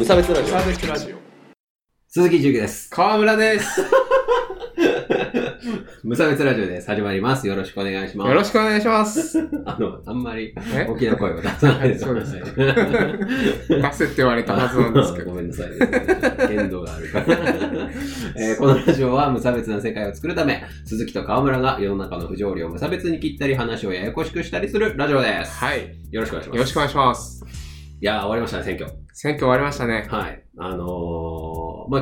無差別ラジオ。無差別ラジオ。鈴木純喜です。川村です。無差別ラジオです。始まります。よろしくお願いします。よろしくお願いします。あんまり大きな声を出さないです。そうですね。出せって言われたはずなんですけど。ごめんなさい、ね。限度があるから、このラジオは無差別な世界を作るため、鈴木と川村が世の中の不条理を無差別に切ったり、話をややこしくしたりするラジオです。はい。よろしくお願いします。よろしくお願いします。いやー、終わりましたね、選挙。選挙終わりましたね。はい。まあ、今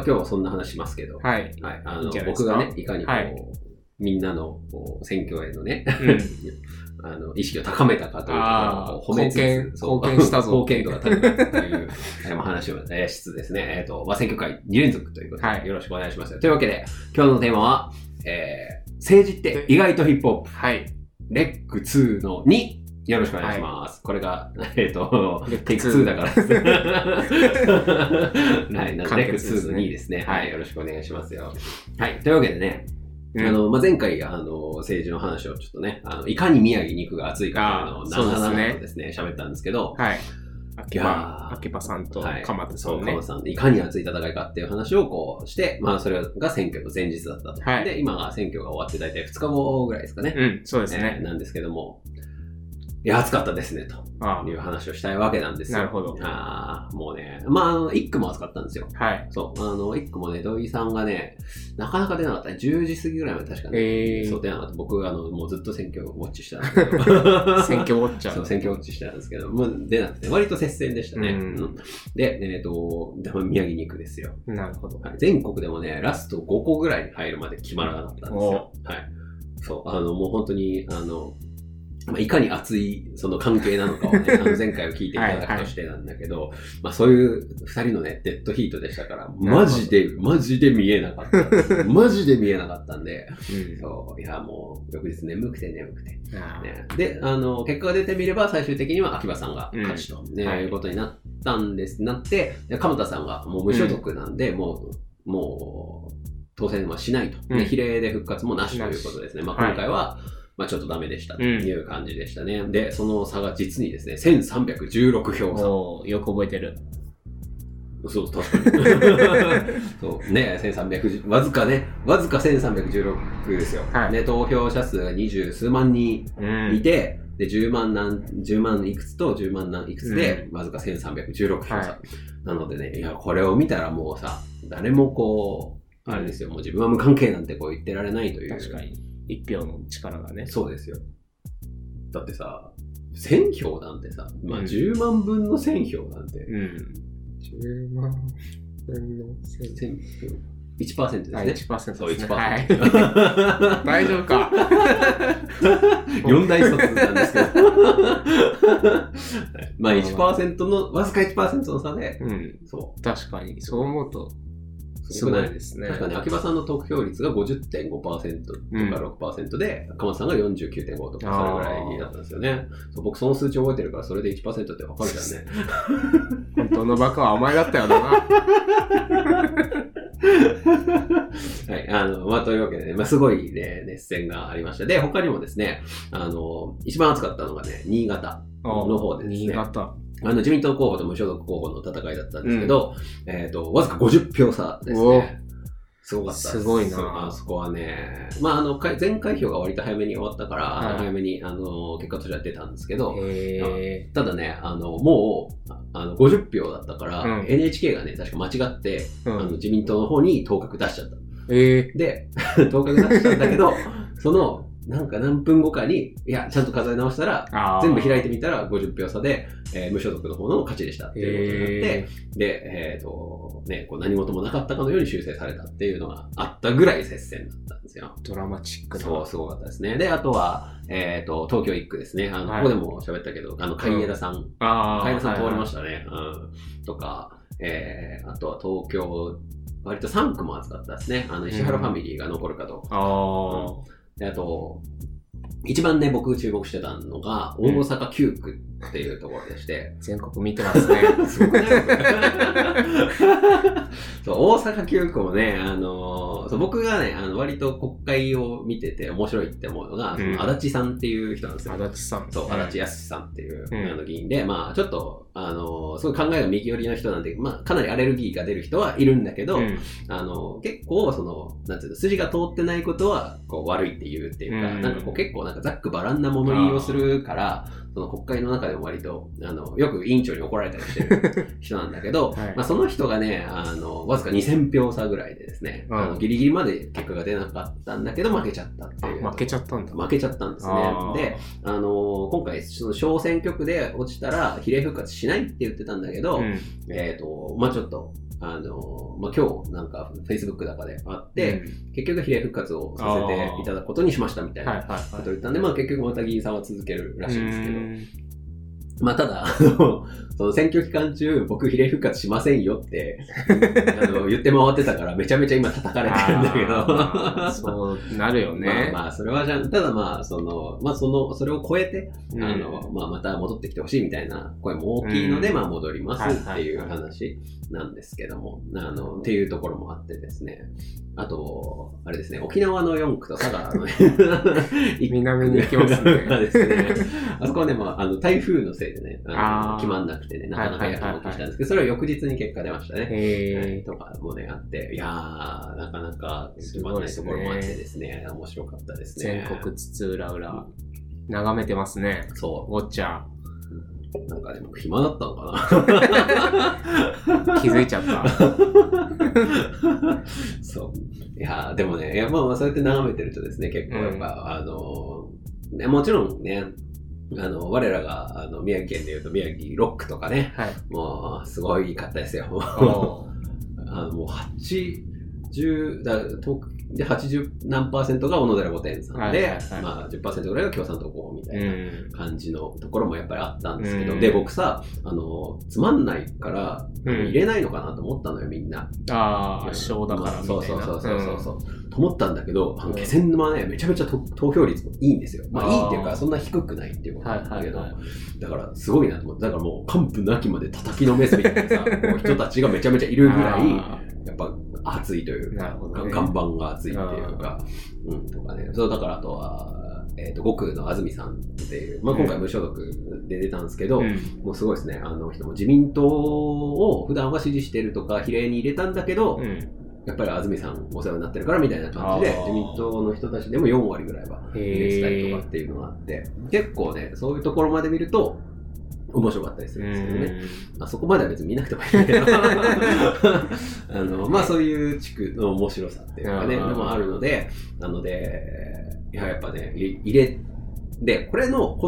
日はそんな話しますけど。はい。はい。僕がね、いかにこう、はい、みんなのこう選挙へのね、うん、意識を高めたかというか、褒めつつ、貢献したぞ。貢献度が高めたという話をしつつですね、選挙会2連続ということで、はい、よろしくお願いします。というわけで、今日のテーマは、政治って意外とヒップホップ。はい。レック2の2。よろしくお願いします。はい、これが、テイク2だからです。はい、なので、テイク2の2ですね。はい、よろしくお願いしますよ。はい、というわけでね、前回、政治の話をちょっとね、いかに宮城肉が熱いかというのを7をですね、喋ったんですけど、はい。秋葉さんと鎌田さんね、はい、鎌田さんいかに熱い戦いかっていう話をこうして、まあ、それが選挙の前日だったと。はい、で、今が選挙が終わって大体2日後ぐらいですかね。うん、そうですね。なんですけども、いや、暑かったですね、という話をしたいわけなんですよ。なるほど。もうね、まあ、一区も暑かったんですよ。はい。そう。一区もね、土井さんがね、なかなか出なかった。10時過ぎぐらいまで確かね、そう、出なかった。僕、もうずっと選挙ウォッチしてたんですけど。選挙ウォッチャー。そう、選挙ウォッチしてたんですけど、もう出なくて、割と接戦でしたね。うん、で、宮城2区ですよ。なるほど。はい、全国でもね、ラスト5個ぐらいに入るまで決まらなかったんですよ。はい。そう、もう本当に、いかに熱いその関係なのかをね、前回を聞いていただくとしてなんだけど、はいはい、まあそういう二人のね、デッドヒートでしたから、マジで見えなかった。マジで見えなかったんで、うん、そう、いやもう、翌日眠くて、ね。で、結果が出てみれば最終的には秋葉さんが勝ちと、ね、うん、いうことになったんです、なって、鎌田さんがもう無所属なんで、うん、もう、当選はしないと、ね。比例で復活もなしということですね。まあ今回は、はい、まあちょっとダメでしたという感じでしたね。うん、で、その差が実にですね、1316票差。よく覚えてる。そう、確かに。そうね、1300、わずか1316ですよ。はい、ね、投票者数が20数万人いて、うん、で、10万いくつと10万いくつで、わずか1316票差。はい、なのでね、いや、これを見たらもうさ、誰もこう、あれですよ、もう自分は無関係なんてこう言ってられないという。確かに。一票の力がね。そうですよ。だってさ、1000票なんてさ、まあ10万分の1000票なんて。うん。10万分の1000票。1% ですね。はい、1% ですね。そう、1%。はい、大丈夫か。4大卒なんですけど。まあ 1% の、わずか 1% の差で。うん。そう。確かに。そう思うと。すごいですね。確かに秋葉さんの得票率が 50.5% とか 6% で、鎌田さんが 49.5% とかそれぐらいになったんですよね。そう、僕その数値覚えてるから、それで 1% って分かるじゃんね。本当のバカはお前だったよな。はい、まあ、というわけでね、まあ、すごいね、熱戦がありました。で、他にもですね、一番熱かったのがね、新潟の方でですね。新潟。自民党候補と無所属候補の戦いだったんですけど、うん、わずか50票差ですね。すごかったです。すごいな。あそこはね、まあ、全開票が割と早めに終わったから、はい、早めに、結果としては出たんですけど、ただね、もう、50票だったから、うん、NHK がね、確か間違って、うん、自民党の方に当確出しちゃった。で、当確出しちゃったんだけど、その、なんか何分後かに、いや、ちゃんと数え直したら、全部開いてみたら50票差で、無所属の方の勝ちでしたっていうことになって、で、ね、こう何事もなかったかのように修正されたっていうのがあったぐらい接戦だったんですよ。ドラマチックな。そう、すごかったですね。で、あとは、東京1区ですね。はい、ここでも喋ったけど、海江田さん。うん、海江田さん通りましたね。はいはい、うん。とか、あとは東京、割と3区も暑かったですね。石原ファミリーが残るかどうか。うん、で、あと、一番ね、僕注目してたのが、大阪9区っていうところでして全国見てますねすごくないそう大阪9区もね、そう僕がね割と国会を見てて面白いって思うのが、うん、足立さんっていう人なんですよ。足立さん、そう、はい、足立康さんっていう、うん、議員で、まあ、ちょっとすごい考えが右寄りの人なんで、まあ、かなりアレルギーが出る人はいるんだけど、うん、結構そのなんていうの筋が通ってないことはこう悪いって言うっていうか、うん、なんかこう結構なんかざっくばらんな物言いをするからその国会の中でも割とよく委員長に怒られたりしてる人なんだけど、はいまあ、その人がねわずか2000票差ぐらいでですね、うん、ギリギリまで結果が出なかったんだけど負けちゃったっていう。負けちゃったんだ。負けちゃったんですね。で今回その小選挙区で落ちたら比例復活しないって言ってたんだけど、うん、まあちょっとまあ、今日なんか Facebook だかであって、うん、結局比例復活をさせていただくことにしましたみたいなことを言ったんで、まあ、結局また議員さんは続けるらしいんですけど、まあ、ただその選挙期間中僕比例復活しませんよって言って回ってたからめちゃめちゃ今叩かれてるんだけどそうなるよね。まあそれはじゃただまあそれを超えてまあまた戻ってきてほしいみたいな声も大きいのでまあ戻りますっていう話なんですけどもっていうところもあってですね。あとあれですね沖縄の4区と佐賀の南に行きますね。あそこはね台風のせいでね決まんなくてねなかなかやきもきしたんですけどそれは翌日に結果出ましたね。とかもねあっていやなかなか決まんないところもあってですね面白かったですね。全国津々浦々眺めてますね。そうウォッチャーなんかでも暇だったのかな気づいちゃったそういやでもねいやまあそうやって眺めてるとですね結構やっぱ、ね、もちろんね我らが宮城県でいうと宮城6区とかね、はい、もうすごいかったですよもう80だで80何%が小野寺御殿さんで、はいはいはいまあ、10% ぐらいが共産党候補みたいな感じのところもやっぱりあったんですけど、うん、で僕さつまんないから、うん、入れないのかなと思ったのよみんな。ああ圧勝だからみたいな。そうと思ったんだけど気仙沼はねめちゃめちゃ投票率もいいんですよ。まあいいっていうかそんな低くないっていうことなんだけど、はいはいはい、だからすごいなと思ってだからもう完膚なきまで叩きのめすみたいなさもう人たちがめちゃめちゃいるぐらいやっぱ熱いというか、ね、看板が熱いっていうか、うん、とかね。そうだからあとは、5区の安住さんっていう、まあ、今回無所属で出たんですけど、うん、もうすごいですね。あの人も自民党を普段は支持してるとか比例に入れたんだけど、うん、やっぱり安住さんお世話になってるからみたいな感じで自民党の人たちでも4割ぐらいは入れてたりとかっていうのがあって結構ねそういうところまで見ると面白かったりするんですけどね。あそこまでは別に見なくてもいいんだけどまあそういう地区の面白さっていうかねでもあるのでなのでやっぱね入れでこ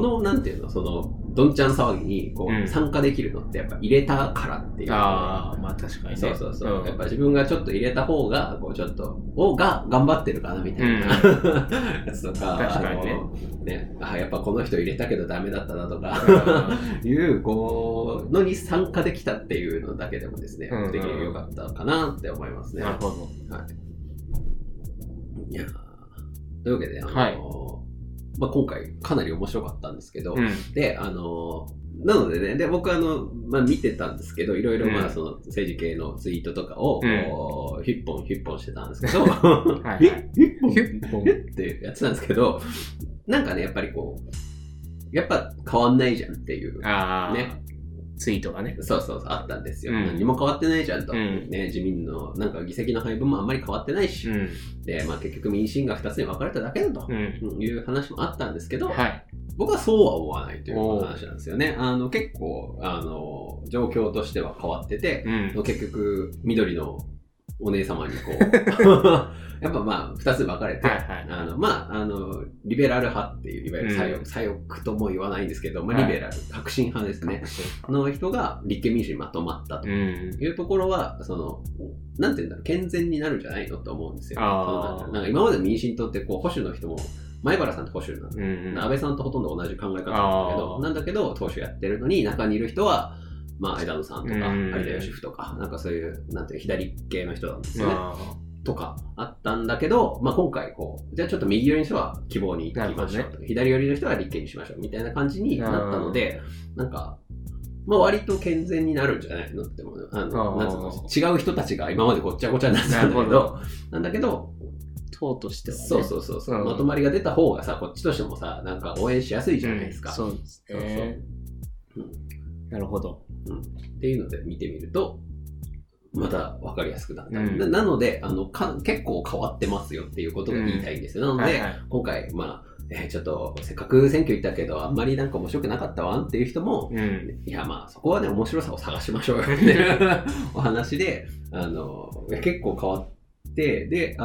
のなんていうのそのどんちゃん騒ぎにこう参加できるのってやっぱ入れたからっていう、ねうん、ああまあ確かにねそう、うん、やっぱ自分がちょっと入れた方がこうちょっとが頑張ってるかなみたいなやつ、うん、とか確かにねあやっぱこの人入れたけどダメだったなとかいうこうのに参加できたっていうのだけでもですね、うん、できる良かったかなって思いますね。なるほど、はい、いやというわけではいまあ、今回かなり面白かったんですけど、うん、でなのでねで僕まあ、見てたんですけどいろいろまあその政治系のツイートとかをヒッポンヒッポンしてたんですけどヒッポンヒッポンってやってたんですけどなんかねやっぱりこうやっぱ変わんないじゃんっていうねツイートがねそうあったんですよ、うん、何も変わってないじゃんと、うんね、自民のなんか議席の配分もあんまり変わってないし、うんでまあ、結局民進が2つに分かれただけだと、うん、いう話もあったんですけど、はい、僕はそうは思わないという話なんですよね。結構状況としては変わってて、うん、結局緑のお姉様にこうやっぱまあ2つ分かれて、はいはい、まあリベラル派っていういわゆる左翼とも言わないんですけど、まあ、リベラル、はい、革新派ですねの人が立憲民主にまとまったというところは、うん、そのなんていうんだろう健全になるんじゃないのと思うんですよ。なんか今まで民進党ってこう保守の人も前原さんと保守なんで、うん、安倍さんとほとんど同じ考え方なんだけど党首やってるのに中にいる人はまあ、枝野さんとか有田芳生とかなんかそういうなんていう左系の人なんですよね。とかあったんだけど、まあ、今回こうじゃあちょっと右寄りの人は希望に行きましょうとか、ね、左寄りの人は立憲にしましょうみたいな感じになったので、なんか、まあ、割と健全になるんじゃないのっても違う人たちが今までごっちゃごちゃになってたんだけど、なんだけど党としてはね、そうそうそう、まとまりが出た方がさ、こっちとしてもさ、なんか応援しやすいじゃないですか。そうですね。なるほど、うん。っていうので見てみると。また分かりやすくなった、うん、なので結構変わってますよっていうことを言いたいんですよ、うん、なので、はいはい、今回、まあちょっとせっかく選挙行ったけどあんまりなんか面白くなかったわっていう人も、うん、いやまあそこはね面白さを探しましょうよっていうお話で結構変わってで、で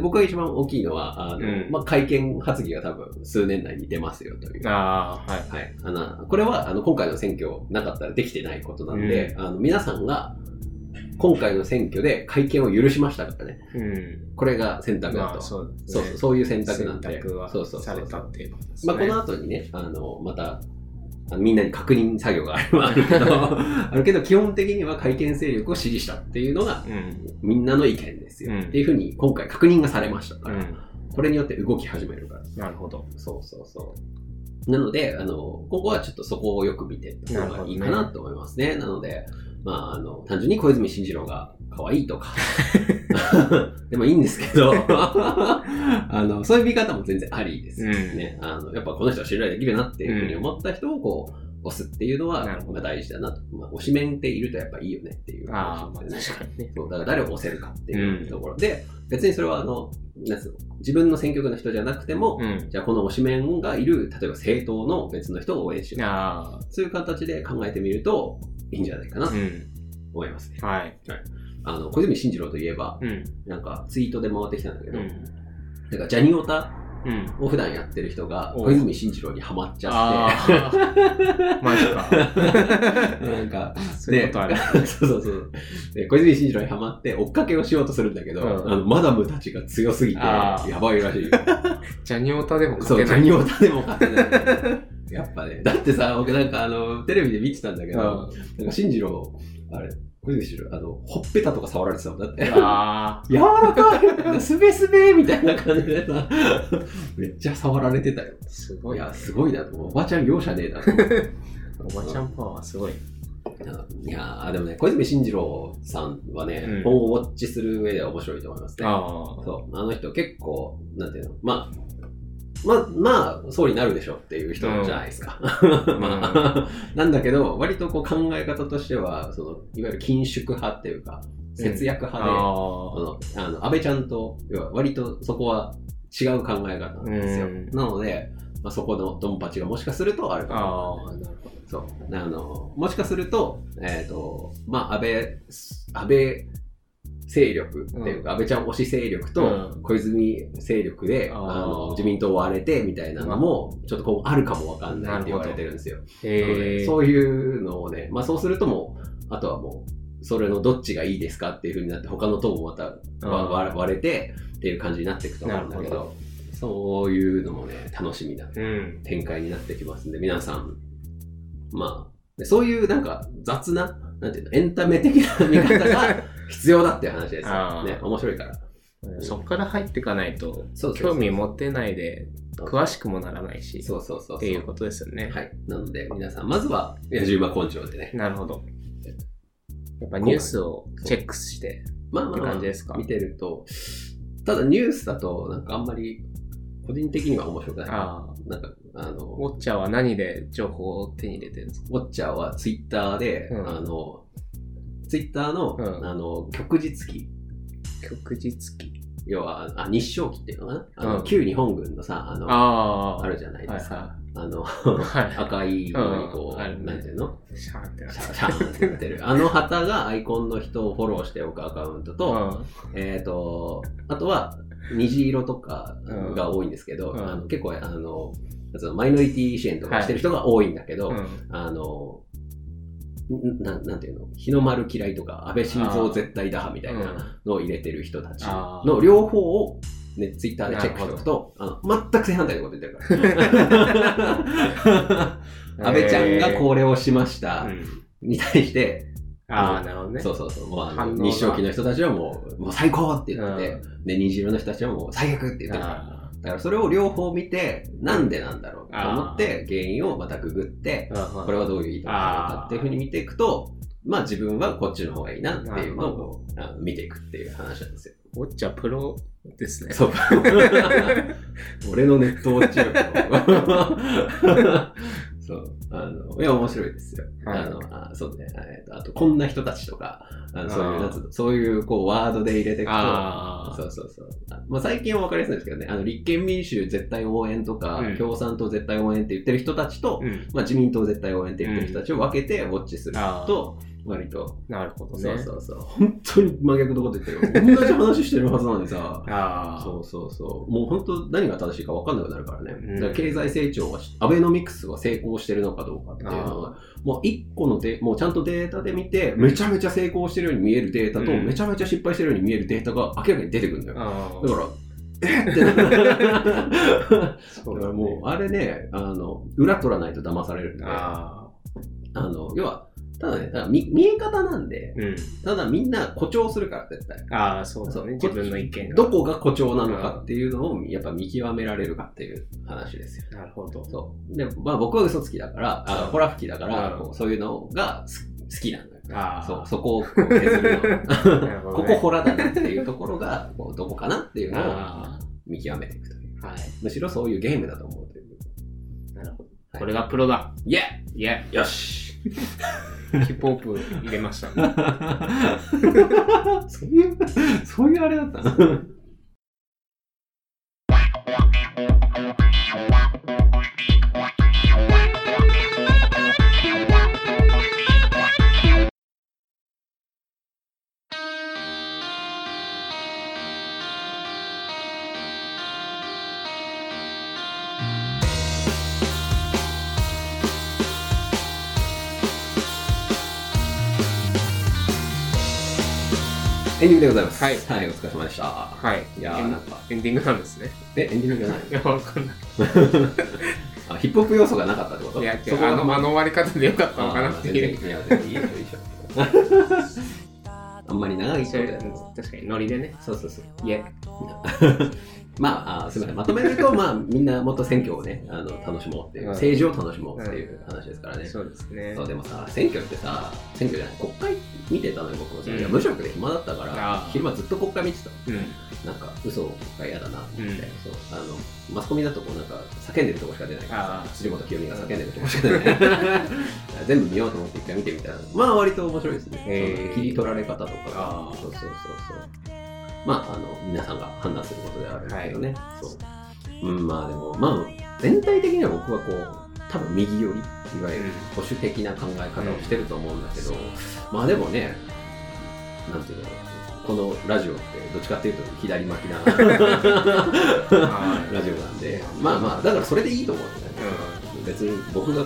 僕が一番大きいのはうん、まあ、改憲発議が多分数年内に出ますよという。あ、はいはい、これは今回の選挙なかったらできてないことなんで、うん、皆さんが今回の選挙で改憲を許しましたからね、うん、これが選択だと、まあ そうね、そういう選択なんで、選択はされたっていうことですね。まあ、この後にねまたみんなに確認作業があるけど基本的には改憲勢力を支持したっていうのが、うん、みんなの意見ですよ、うん、っていうふうに今回確認がされましたから、うん、これによって動き始めるから。なるほど。そうそうそう。なのでここはちょっとそこをよく見ていった方がいいかなと思いますね。なのでまあ単純に小泉進次郎が可愛いとかでもいいんですけどそういう見方も全然ありですよね、うん、やっぱこの人は信頼できるなっていうふうに思った人をこう押すっていうのは大事だなと、まあ、推しメンっているとやっぱいいよねっていう話ですよね。あ、まあ確かにね。そう、だから誰を押せるかっていうところで、うん、別にそれは自分の選挙区の人じゃなくても、うん、じゃあこの推しメンがいる例えば政党の別の人を応援しよう、そういう形で考えてみるといいんじゃないかなと思いますね、うん、はい、はい、小泉進次郎といえば、うん、なんかツイートで回ってきたんだけど、うん、なんかジャニオタを普段やってる人が小泉進次郎にハマっちゃってマジかなんかそういうことあるそうそうそうで小泉進次郎にハマって追っかけをしようとするんだけど、うん、マダムたちが強すぎてやばいらしいジャニオタでも勝てない。そう、ジャニオタでも勝てないやっぱね、だってさ、僕なんかテレビで見てたんだけど、うん、なんか進次郎あれ小泉進次郎ほっぺたとか触られてたもんだって。あ柔らかいすべすべみたいな感じでさ、めっちゃ触られてたよ。すごい。いやすごいなと、おばちゃん容赦ねえなと。おばちゃんパワーはすごい。いやでもね、小泉進次郎さんはね、うん、今後ウォッチする上では面白いと思いますね。そうあの人結構なんていうの、まあ。まあ総理になるでしょっていう人じゃないですか、うんまあ、なんだけど割とこう考え方としてはいわゆる緊縮派っていうか節約派で、うん、安倍ちゃんと割とそこは違う考え方なんですよ、うん、なので、まあ、そこのドンパチがもしかするとあるかもしれない。そうもしかすると、まあ、安倍勢力っていうか、安倍ちゃん推し勢力と小泉勢力で、うん、自民党を割れてみたいなのもちょっとこうあるかもわかんないって言われてるんですよ。そういうのをね、まあそうするともうあとはもうそれのどっちがいいですかっていう風になって他の党もまた割れてっていう感じになっていくと思うんだけど、そういうのもね楽しみな展開になってきますんで、皆さんまあそういうなんか雑ななんていうのエンタメ的な見方が必要だっていう話ですよね。面白いから、うん、そこから入っていかないと興味持ってないで詳しくもならないし、そうそうそうっていうことですよね。はい。なので皆さんまずは野次馬根性でね。なるほど。やっぱニュースをチェックしてって感じですか。まあ、見てると、ただニュースだとなんかあんまり個人的には面白くない。なんかウォッチャーは何で情報を手に入れてるんですか？ウォッチャーはツイッターで、うん、ツイッターの、うん、旭日記要は日照記っていうのかな、うん、旧日本軍のさあるじゃないですか、はいはい、はい、赤いのにこう、うん、なんていうのシャーンってなってる旗がアイコンの人をフォローしておくアカウントと、うん、あとは虹色とかが多いんですけど、うん、結構マイノリティ支援とかしてる人が多いんだけど、はい、なんていうの、日の丸嫌いとか安倍晋三絶対打破みたいなのを入れてる人たちの両方を、ね、ツイッターでチェックしておくと全く正反対のこと言ってるから安倍ちゃんがこれをしましたに対してああ、なるほどね。そうそうそう。もう日照期の人たちはもう最高って言って、で、虹色の人たちはもう最悪って言ってるから。だからそれを両方見て、なんでなんだろうと思って、原因をまたくぐって、これはどういう意図なのかっていうふうに見ていくと、まあ自分はこっちの方がいいなっていうのを見ていくっていう話なんですよ。ウォッチャープロですね。そう。俺のネットウォッチャープロ。そう。いや、面白いですよ。はい、そうね。あと、こんな人たちとか、そういう、こう、ワードで入れていくと、そうそうそう。まあ、最近は分かりやすいんですけどね、立憲民主絶対応援とか、うん、共産党絶対応援って言ってる人たちと、うん、まあ、自民党絶対応援って言ってる人たちを分けてウォッチすると、割と。なるほどね。そうそうそう。本当に真逆のこと言ってるよ。同じ話してるはずなのにさ。そうそうそう。もう本当何が正しいか分かんなくなるからね。うん、だから経済成長は、アベノミクスは成功してるのかどうかっていうのが、もう一個のもうちゃんとデータで見て、めちゃめちゃ成功してるように見えるデータと、めちゃめちゃ失敗してるように見えるデータが明らかに出てくるんだよ。だから、そうだね、もうあれね、裏取らないと騙されるんで、要は、ただね、ただ見え方なんで、うん、ただみんな誇張するから絶対。ああ、そうですね。自分の意見が。どこが誇張なのかっていうのをやっぱ見極められるかっていう話ですよ。なるほど。そう。で、まあ僕は嘘つきだから、ホラ吹きだから、そういうのが好きなんだよ。そう、そこを削るの。ここホラだなっていうところが、どこかなっていうのを見極めていくという。はい、むしろそういうゲームだと思うという。なるほど。はい、これがプロだ。イェイイェイよしヒップホップ入れました、ね、そういうあれだったのエンディングでございます。はい。はい、お疲れ様でした。はい。いやー、なんか。エンディングなんですね。エンディングじゃないの？いや、わかんない。ヒップホップ要素がなかったってこと？いや、そこあの終わり方でよかったのかなっていう。いや、全然いいでしょ。あんまり長い人じゃない。確かに、ノリでね。そうそうそう。いや。まあ、すみません。まとめると、まあ、みんなもっと選挙をね、楽しもうっていう、政治を楽しもうっていう話ですからね。そうですね。そう、でもさ、選挙ってさ、選挙じゃない、国会。見てたのよ、僕もさ。いや、無職で暇だったから、昼間ずっと国会見てた。なんか、嘘が嫌だなって。そう。マスコミだとこう、なんか、叫んでるとこしか出ないからさ、辻元清美が叫んでるとこしか出ない。全部見ようと思って一回見てみたら、まあ、割と面白いですね。切り取られ方とか。そうそうそうそう。まあ、皆さんが判断することであるんですけどね。そう。うん、まあでも、まあ、全体的には僕はこう、多分右寄り、いわゆる保守的な考え方をしてると思うんだけど、まあでもね、なんていうの、このラジオってどっちかっていうと左巻きなラジオなんで、まあまあ、だからそれでいいと思うんだよね。別に僕が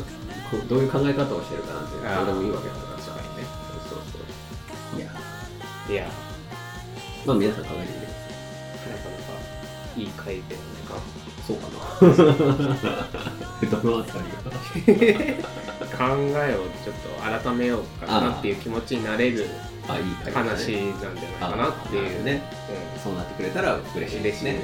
どういう考え方をしてるかなんて、どうでもいいわけだから、社会ね。そうそうそう。いや、まあ皆さん考えてみてください。なかなかいい回でなんか。そうかな。どのあたりが考えをちょっと改めようかなっていう気持ちになれる話なんじゃないかなっていうね。そうなってくれたら嬉しいですね。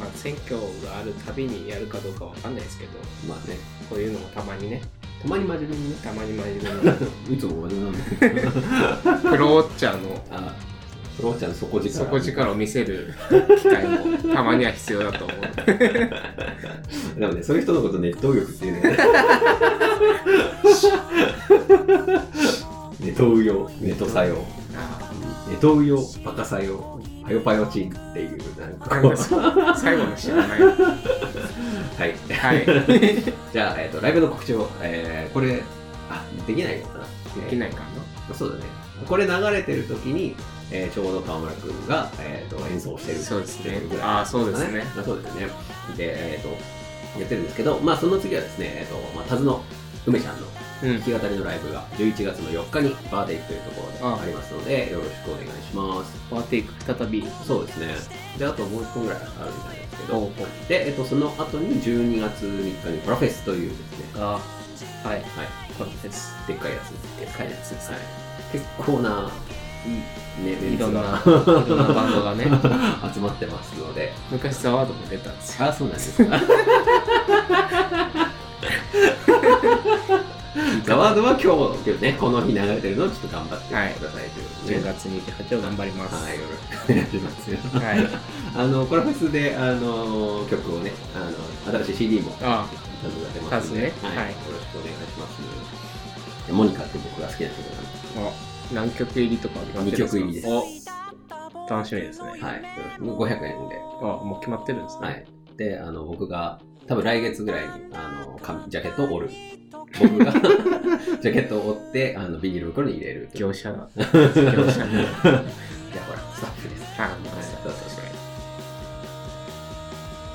まあ選挙があるたびにやるかどうかわかんないですけど、まあね、こういうのもたまにね。たまに真面目にね。たまに真面目に。いつも真面目なんだけど。プロウォッチャーの。ローちゃんの底力を見せる機会もたまには必要だと思う。でもね、そういう人のことネット右翼っていうね。ネトウヨ、ネトサヨ、ネトウヨ、バカサヨ、パヨパヨチンっていうなんか最後の知らない。はいはい。じゃあライブの告知を、これできないのかな。できないかな。そうだね。これ流れてる時に。ちょうど川村くんが、演奏してるそうですね。ああ、そうですね。そうですね。で、やってるんですけど、まあ、その次はですね、タズの梅ちゃんの弾き語りのライブが11月の4日にバーテイクというところでありますので、よろしくお願いします。バーテイク再び。そうですね。で、あともう1個ぐらいあるみたいですけど、で、その後に12月3日にホラフェスというですね、はいはい、このやつでっかいやつ、でっかいやつですね、はい、結構ないね、いろんなバンドがね集まってますので、昔ザワードも出たんですよ。あ、そうなんですか。ザワードは今日ね、この日流れてるのをちょっと頑張ってくださいということで、ね、はい、10月28日を頑張ります。はい、よろしくお願いしますよ。はいコラフェスで曲をね、新しい CD も出ますので、ね、はい、よろしくお願いします。モニカって僕が好きな曲なんですけど、何曲入りとか決まってるんですか？2曲入りです。お、楽しみですね。はい。もう500円で。あ、もう決まってるんですね。はい。で、僕が多分来月ぐらいにジャケットを折る。僕がジャケットを折ってビニール袋に入れる。業者だ。業者だ。いや、ほら、スタッフです。はい。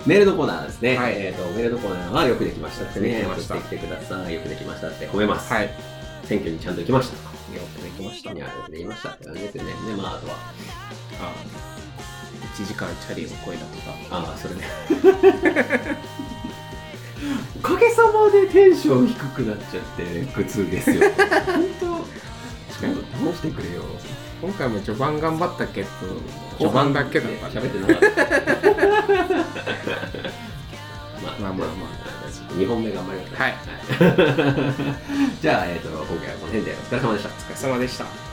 メールのコーナーですね。はい。メールのコーナーはよくできましたってね。よくできてください。よくできましたって褒めます。はい。選挙にちゃんと行きました。よくできましたって感じですよね。で、まあ、あとは1時間チャリを超えたとか、ああ、それね。おかげさまでテンション低くなっちゃって苦痛ですよ。本当。しかも楽してくれよ。今回も序盤頑張ったけど、序盤だけだった。喋ってなかった。まあ。2本目頑張りましょう。はい。じゃあ、今回はこの辺でお疲れ様でした。お疲れ様でした。